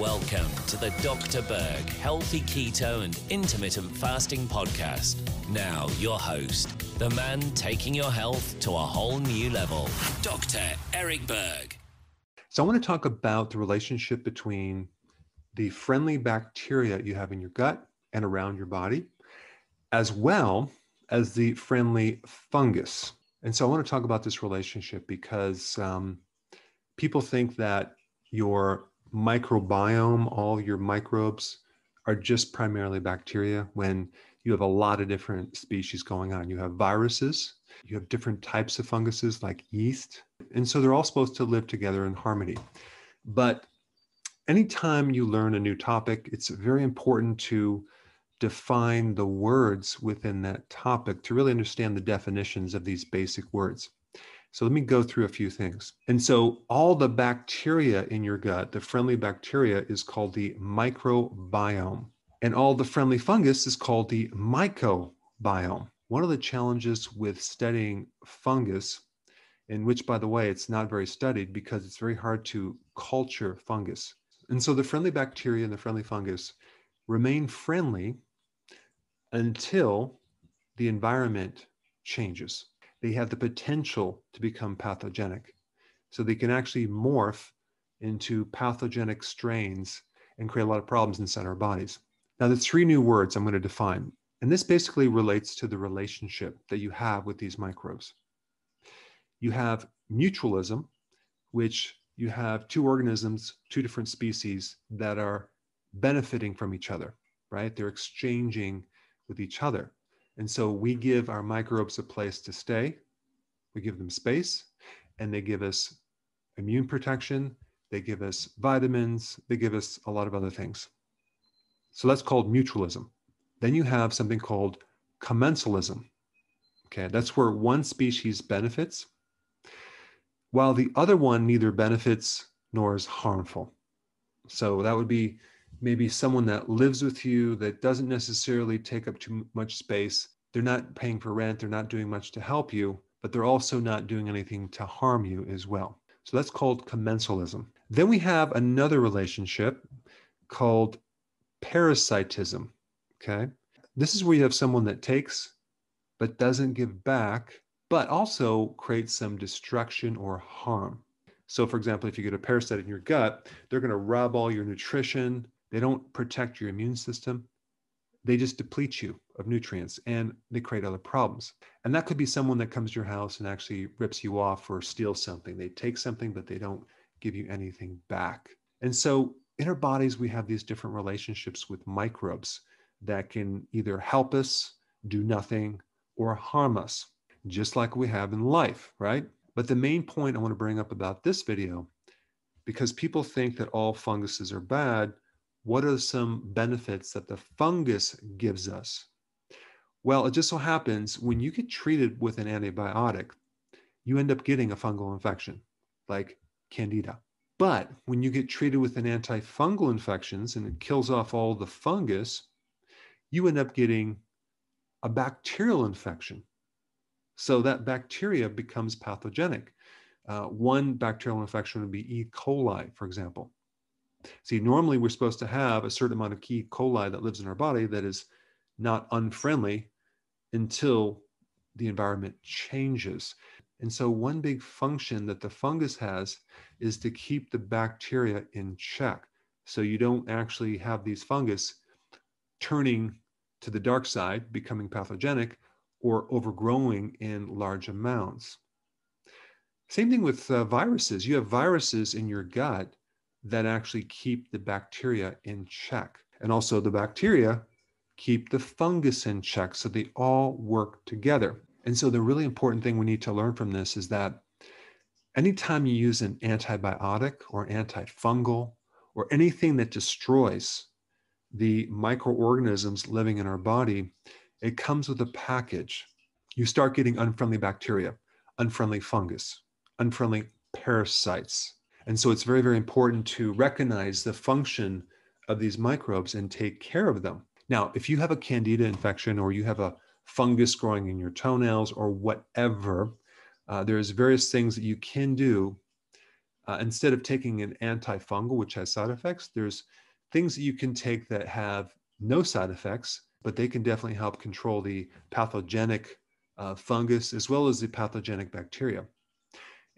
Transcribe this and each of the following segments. Welcome to the Dr. Berg Healthy Keto and Intermittent Fasting Podcast. Now your host, the man taking your health to a whole new level, Dr. Eric Berg. So I want to talk about the relationship between the friendly bacteria you have in your gut and around your body, as well as the friendly fungus. And so I want to talk about this relationship because people think that your microbiome, all your microbes, are just primarily bacteria when you have a lot of different species going on. You have viruses, you have different types of funguses like yeast, and so they're all supposed to live together in harmony. But anytime you learn a new topic, it's very important to define the words within that topic to really understand the definitions of these basic words. So let me go through a few things. And so all the bacteria in your gut, the friendly bacteria, is called the microbiome. And all the friendly fungus is called the mycobiome. One of the challenges with studying fungus, in which, by the way, it's not very studied because it's very hard to culture fungus. And so the friendly bacteria and the friendly fungus remain friendly until the environment changes. They have the potential to become pathogenic. So they can actually morph into pathogenic strains and create a lot of problems inside our bodies. Now, the three new words I'm going to define, and this basically relates to the relationship that you have with these microbes. You have mutualism, which you have two organisms, two different species that are benefiting from each other, right? They're exchanging with each other. And so we give our microbes a place to stay, we give them space, and they give us immune protection, they give us vitamins, they give us a lot of other things. So that's called mutualism. Then you have something called commensalism. Okay, that's where one species benefits, while the other one neither benefits nor is harmful. So that would be maybe someone that lives with you that doesn't necessarily take up too much space. They're not paying for rent. They're not doing much to help you, but they're also not doing anything to harm you as well. So that's called commensalism. Then we have another relationship called parasitism, okay? This is where you have someone that takes but doesn't give back, but also creates some destruction or harm. So for example, if you get a parasite in your gut, they're going to rob all your nutrition. They don't protect your immune system. They just deplete you of nutrients and they create other problems. And that could be someone that comes to your house and actually rips you off or steals something. They take something, but they don't give you anything back. And so in our bodies, we have these different relationships with microbes that can either help us, do nothing, or harm us, just like we have in life, right? But the main point I want to bring up about this video, because people think that all funguses are bad, what are some benefits that the fungus gives us? Well, it just so happens when you get treated with an antibiotic, you end up getting a fungal infection like Candida. But when you get treated with an antifungal infections and it kills off all the fungus, you end up getting a bacterial infection. So that bacteria becomes pathogenic. One bacterial infection would be E. coli, for example. See, normally we're supposed to have a certain amount of E. coli that lives in our body that is not unfriendly until the environment changes. And so one big function that the fungus has is to keep the bacteria in check. So you don't actually have these fungus turning to the dark side, becoming pathogenic, or overgrowing in large amounts. Same thing with viruses. You have viruses in your gut that actually keep the bacteria in check. And also the bacteria keep the fungus in check, so they all work together. And so the really important thing we need to learn from this is that anytime you use an antibiotic or antifungal or anything that destroys the microorganisms living in our body, it comes with a package. You start getting unfriendly bacteria, unfriendly fungus, unfriendly parasites. And so it's very, very important to recognize the function of these microbes and take care of them. Now, if you have a Candida infection or you have a fungus growing in your toenails or whatever, there's various things that you can do instead of taking an antifungal, which has side effects, there's things that you can take that have no side effects, but they can definitely help control the pathogenic fungus as well as the pathogenic bacteria.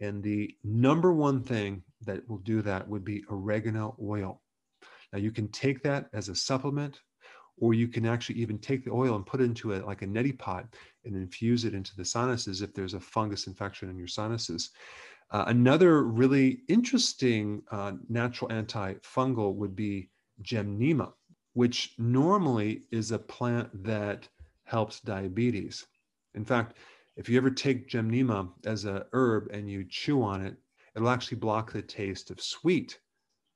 And the number one thing that will do that would be oregano oil. Now you can take that as a supplement, or you can actually even take the oil and put it into like a neti pot and infuse it into the sinuses if there's a fungus infection in your sinuses. Another really interesting natural antifungal would be gymnema, which normally is a plant that helps diabetes. In fact, if you ever take gymnema as a herb and you chew on it, it'll actually block the taste of sweet.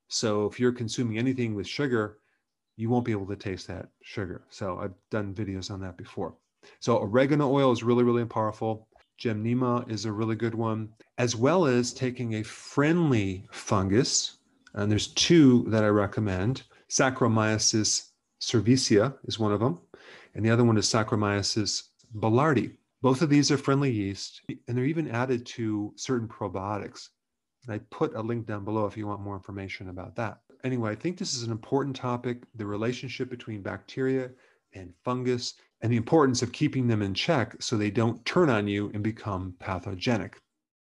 So if you're consuming anything with sugar, you won't be able to taste that sugar. So I've done videos on that before. So oregano oil is really, really powerful. Gymnema is a really good one, as well as taking a friendly fungus. And there's two that I recommend. Saccharomyces cerevisiae is one of them. And the other one is Saccharomyces boulardii. Both of these are friendly yeast, and they're even added to certain probiotics. And I put a link down below if you want more information about that. Anyway, I think this is an important topic, the relationship between bacteria and fungus, and the importance of keeping them in check so they don't turn on you and become pathogenic.